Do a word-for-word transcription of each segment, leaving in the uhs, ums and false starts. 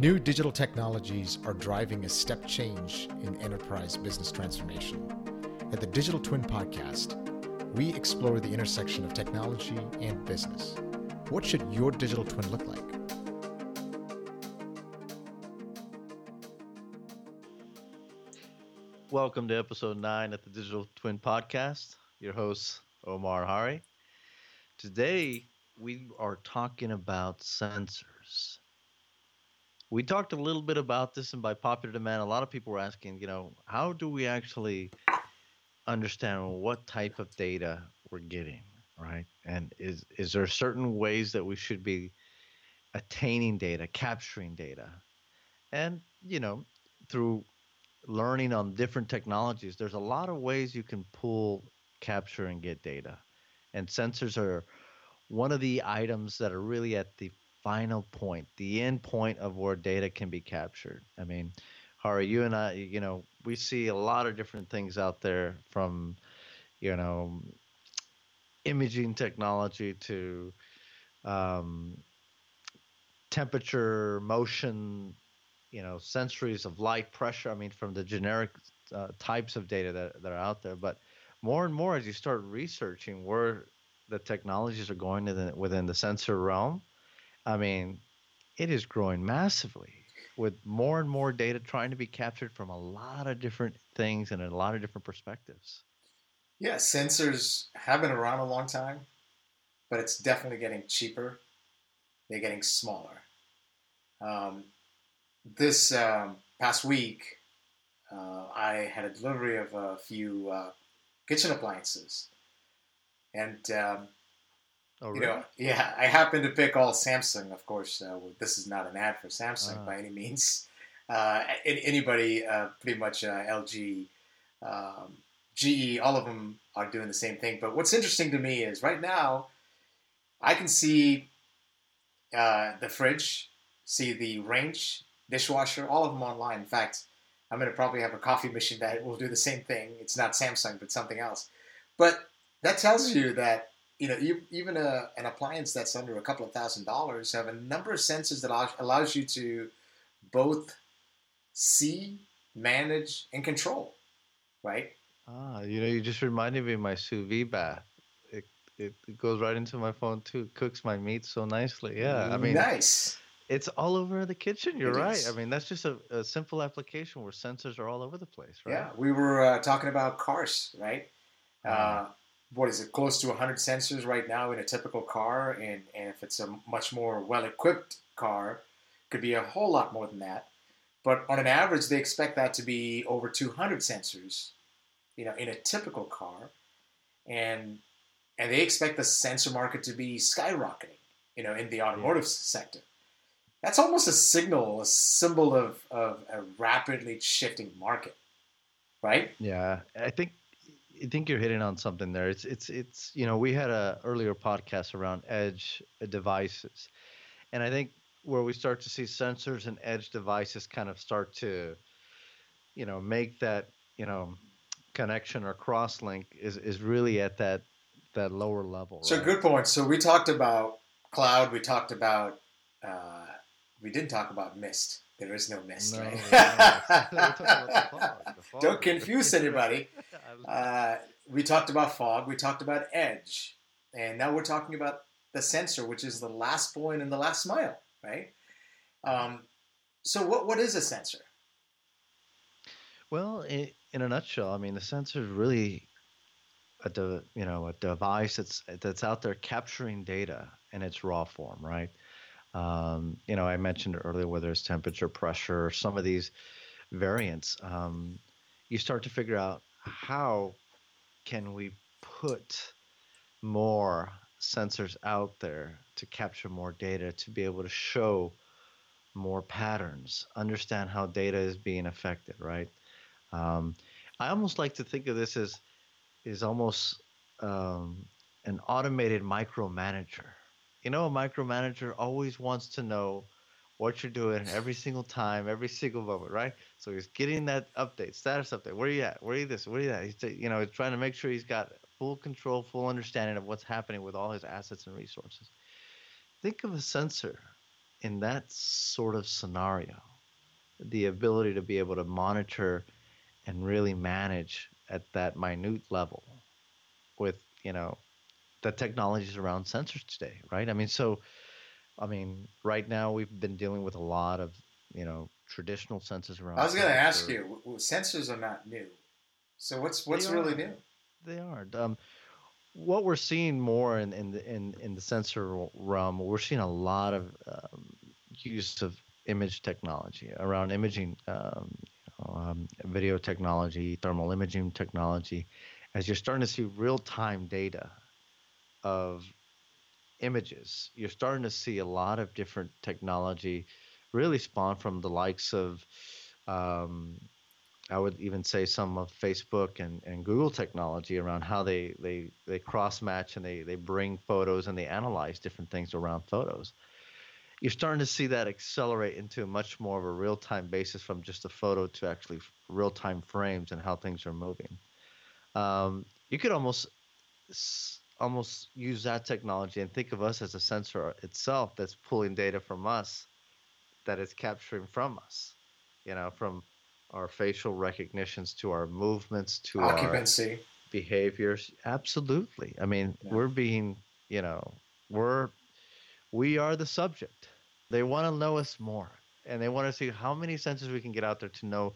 New digital technologies are driving a step change in enterprise business transformation. At the Digital Twin Podcast, we explore the intersection of technology and business. What should your digital twin look like? Welcome to episode nine at the Digital Twin Podcast. Your host, Omar Hari. Today, we are talking about sensors. We talked a little bit about this, and by popular demand, a lot of people were asking, you know, how do we actually understand what type of data we're getting, right? And is, is there certain ways that we should be attaining data, capturing data? And, you know, through learning on different technologies, there's a lot of ways you can pull, capture, and get data. And sensors are one of the items that are really at the final point, the end point of where data can be captured. I mean, Hari, you and I, you know, we see a lot of different things out there, from, you know, imaging technology to um, temperature, motion, you know, sensories of light, pressure. I mean, from the generic uh, types of data that, that are out there. But more and more, as you start researching where the technologies are going within, within the sensor realm, I mean, it is growing massively, with more and more data trying to be captured from a lot of different things and a lot of different perspectives. Yeah, sensors have been around a long time, but it's definitely getting cheaper. They're getting smaller. Um, this um, past week, uh, I had a delivery of a few uh, kitchen appliances. And... Um, Oh, really? You know, yeah, I happen to pick all Samsung, of course. Uh, well, this is not an ad for Samsung uh-huh. by any means. Uh, anybody, uh, pretty much uh, L G, um, G E, all of them are doing the same thing. But what's interesting to me is right now, I can see uh, the fridge, see the range, dishwasher, all of them online. In fact, I'm going to probably have a coffee machine that will do the same thing. It's not Samsung, but something else. But that tells you that, you know, even a, an appliance that's under a couple of thousand dollars have a number of sensors that allows, allows you to both see, manage, and control, right? Ah, you know, you just reminded me of my sous vide bath. It, it it goes right into my phone too. It cooks my meat so nicely. Yeah, I mean, nice. It's all over the kitchen. You're it right. Is. I mean, that's just a, a simple application where sensors are all over the place, right? Yeah, we were uh, talking about cars, right? Uh, uh What is it? Close to one hundred sensors right now in a typical car, and, and if it's a much more well-equipped car, could be a whole lot more than that. But on an average, they expect that to be over two hundred sensors, you know, in a typical car, and and they expect the sensor market to be skyrocketing, you know, in the automotive yeah. sector. That's almost a signal, a symbol of of a rapidly shifting market, right? Yeah, I think. I think you're hitting on something there. It's, it's, it's, you know, we had a earlier podcast around edge devices. And I think where we start to see sensors and edge devices kind of start to, you know, make that, you know, connection or cross-link is, is really at that, that lower level. So right? Good point. So we talked about cloud. We talked about, uh, we didn't talk about mist. There is no mist, no, right? No, no. The fog, the fog. Don't confuse anybody. Uh, we talked about fog. We talked about edge. And now we're talking about the sensor, which is the last point and the last mile, right? Um, so what what is a sensor? Well, in, in a nutshell, I mean, the sensor is really a de, you know a device that's that's out there capturing data in its raw form, right? Um, you know, I mentioned earlier, whether it's temperature, pressure, or some of these variants, um, you start to figure out how can we put more sensors out there to capture more data, to be able to show more patterns, understand how data is being affected, right? Um, I almost like to think of this as is almost um, an automated micromanager. You know, a micromanager always wants to know what you're doing every single time, every single moment, right? So he's getting that update, status update. Where are you at? Where are you this? Where are you that? He's, you know, he's trying to make sure he's got full control, full understanding of what's happening with all his assets and resources. Think of a sensor in that sort of scenario, the ability to be able to monitor and really manage at that minute level with, you know, the technologies around sensors today, right? I mean, so, I mean, right now we've been dealing with a lot of, you know, traditional sensors around. I was going to ask you, sensors are not new. So what's what's really new? They aren't. Um, what we're seeing more in, in, the, in, in the sensor realm, we're seeing a lot of um, use of image technology around imaging, um, you know, um, video technology, thermal imaging technology, as you're starting to see real-time data of images. You're starting to see a lot of different technology really spawn from the likes of, um, I would even say some of Facebook and, and Google technology around how they, they, they cross-match and they, they bring photos and they analyze different things around photos. You're starting to see that accelerate into much more of a real-time basis from just a photo to actually real-time frames and how things are moving. Um, you could almost almost use that technology and think of us as a sensor itself that's pulling data from us, that it's capturing from us, you know, from our facial recognitions to our movements to occupancy, our behaviors. Absolutely. I mean, yeah. we're being, you know, we're we are the subject. They want to know us more, and they want to see how many senses we can get out there to know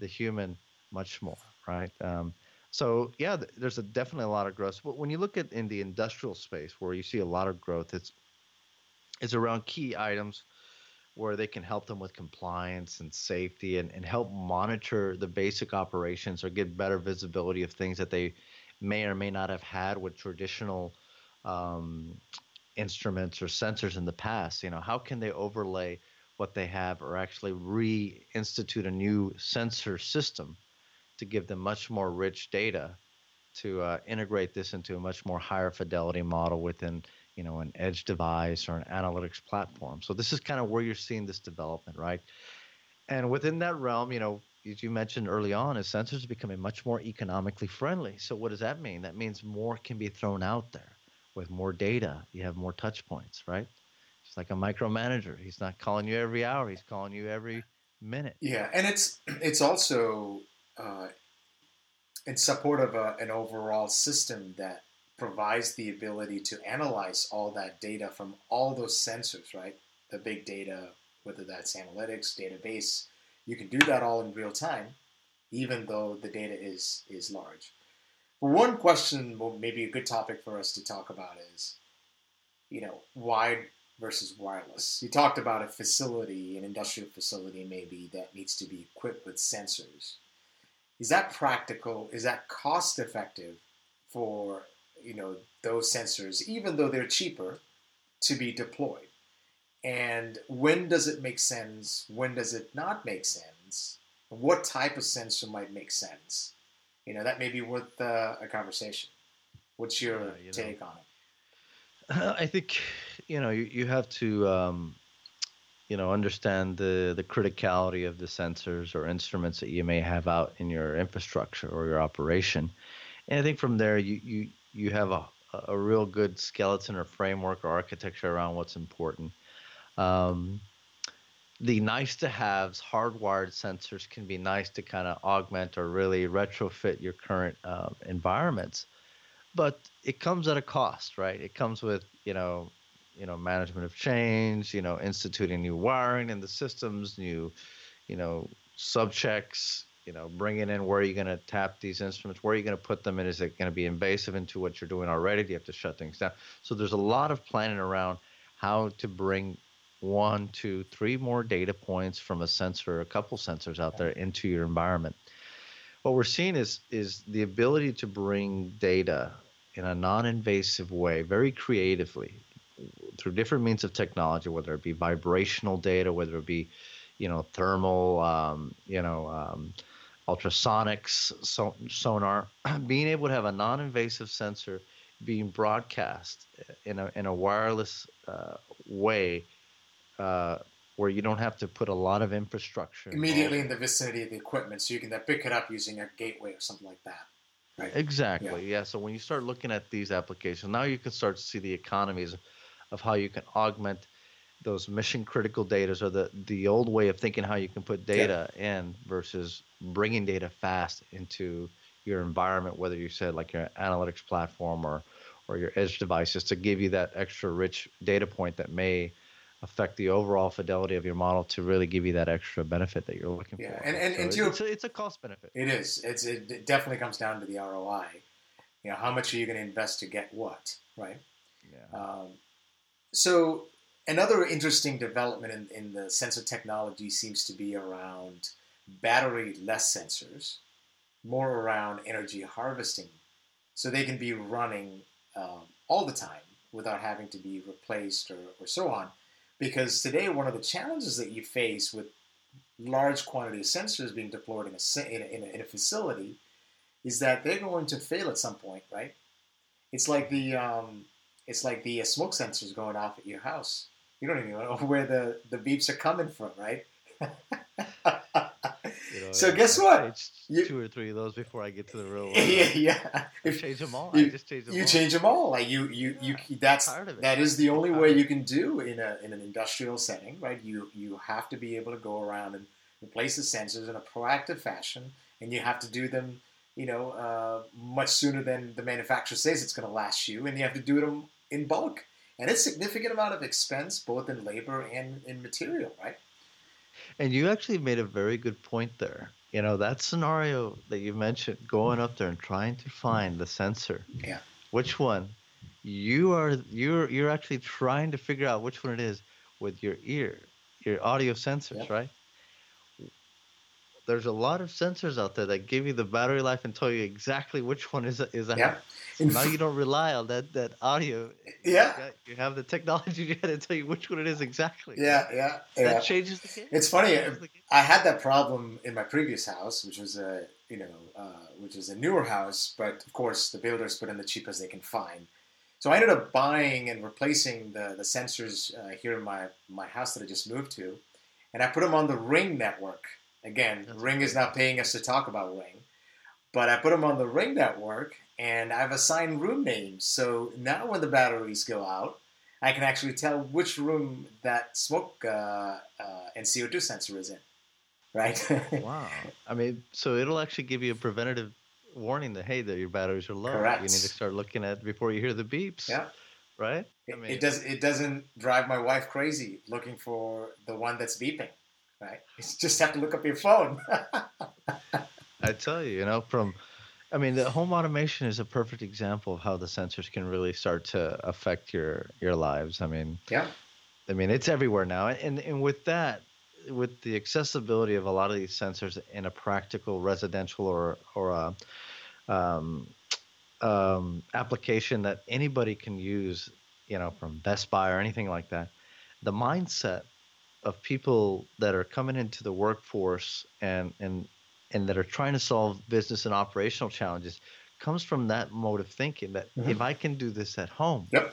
the human much more, right? Um, so, yeah, there's a, definitely a lot of growth. But when you look at in the industrial space where you see a lot of growth, it's it's around key items where they can help them with compliance and safety and, and help monitor the basic operations or get better visibility of things that they may or may not have had with traditional um, instruments or sensors in the past. You know, how can they overlay what they have or actually reinstitute a new sensor system to give them much more rich data to uh, integrate this into a much more higher fidelity model within, you know, an edge device or an analytics platform. So this is kind of where you're seeing this development, right? And within that realm, you know, as you mentioned early on, is sensors are becoming much more economically friendly. So what does that mean? That means more can be thrown out there. With more data, you have more touch points, right? It's like a micromanager. He's not calling you every hour. He's calling you every minute. Yeah, and it's it's also uh, in support of a, an overall system that provides the ability to analyze all that data from all those sensors, right? The big data, whether that's analytics, database, you can do that all in real time, even though the data is is large. But one question, well, maybe a good topic for us to talk about is, you know, wired versus wireless. You talked about a facility, an industrial facility maybe, that needs to be equipped with sensors. Is that practical? Is that cost effective for, you know, those sensors, even though they're cheaper, to be deployed? And when does it make sense? When does it not make sense? What type of sensor might make sense? You know, that may be worth uh, a conversation. What's your uh, you take know, on it? I think, you know, you, you have to, um, you know, understand the, the criticality of the sensors or instruments that you may have out in your infrastructure or your operation. And I think from there, you, you, you have a, a real good skeleton or framework or architecture around what's important. Um, the nice-to-haves, hardwired sensors can be nice to kind of augment or really retrofit your current um, environments, but it comes at a cost, right? It comes with, you know, you know, management of change, you know, instituting new wiring in the systems, new, you know, subchecks. You know, bringing in where are you going to tap these instruments? Where are you going to put them in? Is it going to be invasive into what you're doing already? Do you have to shut things down? So there's a lot of planning around how to bring one, two, three more data points from a sensor, a couple sensors out there into your environment. What we're seeing is is the ability to bring data in a non-invasive way, very creatively, through different means of technology, whether it be vibrational data, whether it be, you know, thermal, um, you know, um, ultrasonics, so, sonar, being able to have a non-invasive sensor being broadcast in a in a wireless uh, way uh, where you don't have to put a lot of infrastructure. Immediately in the vicinity of the equipment, so you can pick it up using a gateway or something like that. Right? Exactly, yeah. yeah. So when you start looking at these applications, now you can start to see the economies of how you can augment those mission critical data, so the, the old way of thinking how you can put data yeah. in versus bringing data fast into your environment, whether you said like your analytics platform or, or your edge devices, to give you that extra rich data point that may affect the overall fidelity of your model to really give you that extra benefit that you're looking yeah. for. And, and, so and to it's, a, it's a cost benefit. It is. It's, it definitely comes down to the R O I. You know, how much are you going to invest to get what, right? Yeah. Um, so another interesting development in, in the sensor technology seems to be around battery-less sensors, more around energy harvesting. So they can be running um, all the time without having to be replaced or, or so on. Because today, one of the challenges that you face with large quantity of sensors being deployed in a, in a, in a facility is that they're going to fail at some point, right? It's like the um, it's like the smoke sensors going off at your house. You don't even know where the, the beeps are coming from, right? You know, so guess what? You, two or three of those before I get to the real world. Yeah, yeah. I change them all. You, I just change them you all. You change them all. Like you, you, yeah, you. That's that is the only way you can do in a in an industrial setting, right? You you have to be able to go around and replace the sensors in a proactive fashion, and you have to do them, you know, uh, much sooner than the manufacturer says it's going to last you, and you have to do them in bulk, and it's a significant amount of expense, both in labor and in material, right? And you actually made a very good point there. You know, that scenario that you mentioned, going up there and trying to find the sensor. Yeah. Which one? You are you're you're actually trying to figure out which one it is with your ear, your audio sensors, yep. right? There's a lot of sensors out there that give you the battery life and tell you exactly which one is is out. Yeah. So now you don't rely on that that audio. Yeah. Like that. You have the technology to tell you which one it is exactly. Yeah, yeah. That yeah. changes the game. It's funny. It I had that problem in my previous house, which was a you know uh, which is a newer house, but of course the builders put in the cheapest they can find. So I ended up buying and replacing the the sensors uh, here in my my house that I just moved to, and I put them on the Ring network. Again, That's Ring is not paying us to talk about Ring, but I put them on the Ring network, and I've assigned room names. So now when the batteries go out, I can actually tell which room that smoke uh, uh, and C O two sensor is in, right? Wow. I mean, so it'll actually give you a preventative warning that, hey, that your batteries are low. Correct. You need to start looking at before you hear the beeps. Yeah. Right? It, I mean, it does. It doesn't drive my wife crazy looking for the one that's beeping. Right, you just have to look up your phone. I tell you, you know, from, I mean, the home automation is a perfect example of how the sensors can really start to affect your your lives. I mean, yeah, I mean, it's everywhere now, and and with that, with the accessibility of a lot of these sensors in a practical residential or or a, um, um, application that anybody can use, you know, from Best Buy or anything like that, the mindset of people that are coming into the workforce and, and and that are trying to solve business and operational challenges comes from that mode of thinking that mm-hmm. if I can do this at home, yep,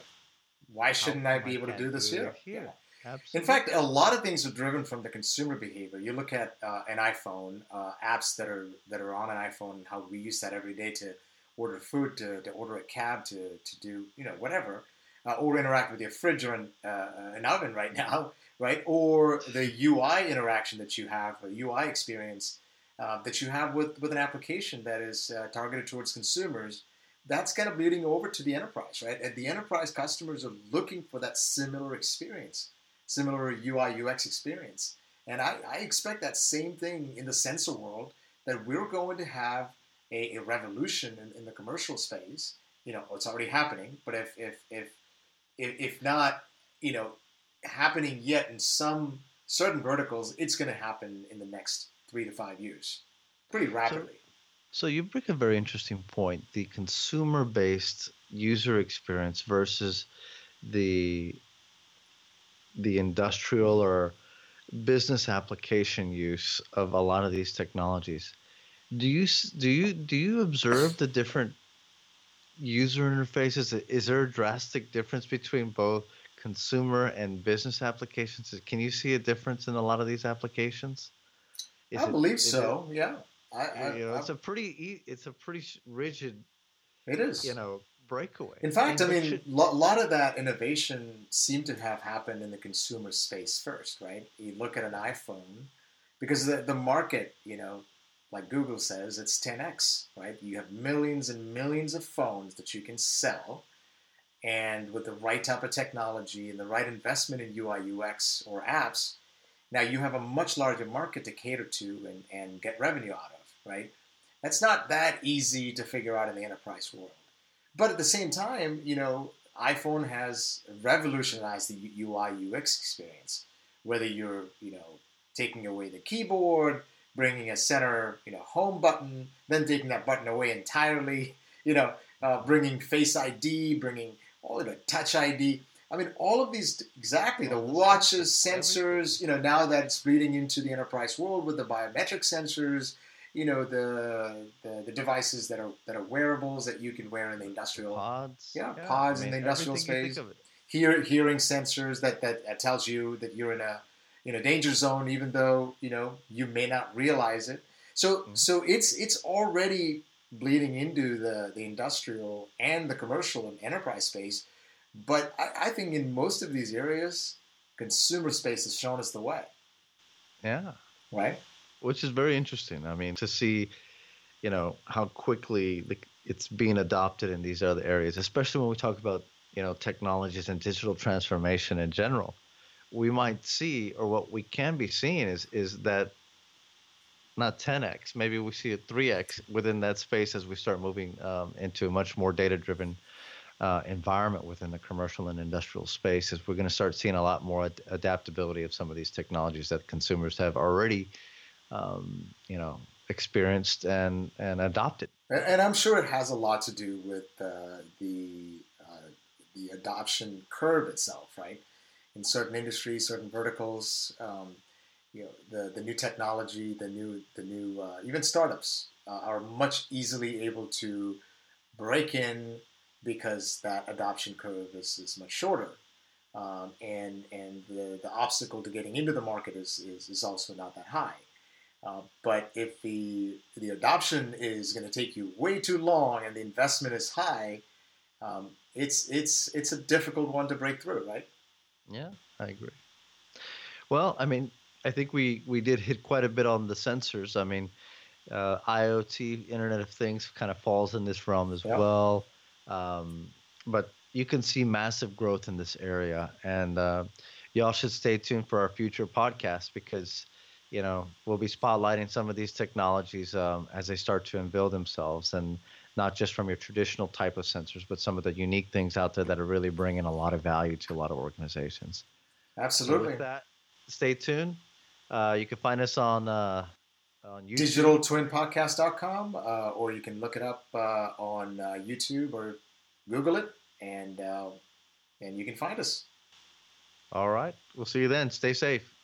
why shouldn't I be able I to do this do here? here? Yeah. Absolutely. In fact, a lot of things are driven from the consumer behavior. You look at uh, an iPhone, uh, apps that are that are on an iPhone, and how we use that every day to order food, to, to order a cab, to to do you know whatever, uh, or interact with your fridge or an, uh, an oven right now. Right, or the U I interaction that you have, or U I experience uh, that you have with, with an application that is uh, targeted towards consumers, that's kind of bleeding over to the enterprise, right? And the enterprise customers are looking for that similar experience, similar U I U X experience. And I, I expect that same thing in the sensor world, that we're going to have a, a revolution in, in the commercial space. You know, it's already happening, but if if if if, if not, you know, happening yet in some certain verticals, it's going to happen in the next three to five years, pretty rapidly. So, so you bring a very interesting point: the consumer-based user experience versus the the industrial or business application use of a lot of these technologies. Do you do you do you observe the different user interfaces? Is there a drastic difference between both consumer and business applications? Can you see a difference in a lot of these applications? Is I believe it, so. It, yeah, I, I, you know, I, it's I, a pretty it's a pretty rigid. It is. You know, breakaway. In fact, I mean, a lot of that innovation seemed to have happened in the consumer space first, right? You look at an iPhone, because the, the market, you know, like Google says, it's ten x, right? You have millions and millions of phones that you can sell. And with the right type of technology and the right investment in U I, U X or apps, now you have a much larger market to cater to and, and get revenue out of, right? That's not that easy to figure out in the enterprise world. But at the same time, you know, iPhone has revolutionized the U I U X experience, whether you're, you know, taking away the keyboard, bringing a center, you know, home button, then taking that button away entirely, you know, uh, bringing Face I D, bringing all the Touch I D. I mean, all of these, exactly, the watches, sensors, you know, now that's bleeding into the enterprise world with the biometric sensors, you know, the, the the devices that are that are wearables that you can wear in the industrial. Pods. Yeah, yeah. pods I mean, in the industrial space. Hear, hearing sensors that, that, that tells you that you're in a, in a danger zone, even though, you know, you may not realize it. So mm-hmm. so it's it's already bleeding into the, the industrial and the commercial and enterprise space. But I, I think in most of these areas, consumer space has shown us the way. Yeah. Right? Which is very interesting. I mean, to see, you know, how quickly the, it's being adopted in these other areas, especially when we talk about, you know, technologies and digital transformation in general. We might see, or what we can be seeing is is that not ten x, maybe we see a three x within that space as we start moving um, into a much more data-driven uh, environment within the commercial and industrial space, is we're going to start seeing a lot more ad- adaptability of some of these technologies that consumers have already Um, you know, experienced and, and adopted. And, and I'm sure it has a lot to do with uh, the uh, the adoption curve itself, right? In certain industries, certain verticals, um, you know, the, the new technology, the new the new uh, even startups uh, are much easily able to break in because that adoption curve is, is much shorter. Um, and and the, the obstacle to getting into the market is is, is also not that high. Uh, but if the the adoption is going to take you way too long and the investment is high, um, it's it's it's a difficult one to break through, right? Yeah, I agree. Well, I mean, I think we, we did hit quite a bit on the sensors. I mean, uh, IoT, Internet of Things, kind of falls in this realm as yeah. well. Um, but you can see massive growth in this area, and uh, y'all should stay tuned for our future podcast because, you know, we'll be spotlighting some of these technologies um, as they start to unveil themselves, and not just from your traditional type of sensors, but some of the unique things out there that are really bringing a lot of value to a lot of organizations. Absolutely. So with that, stay tuned. Uh, you can find us on, uh, on YouTube. Digital Twin Podcast dot com, uh, or you can look it up uh, on uh, YouTube or Google it, and uh, and you can find us. All right. We'll see you then. Stay safe.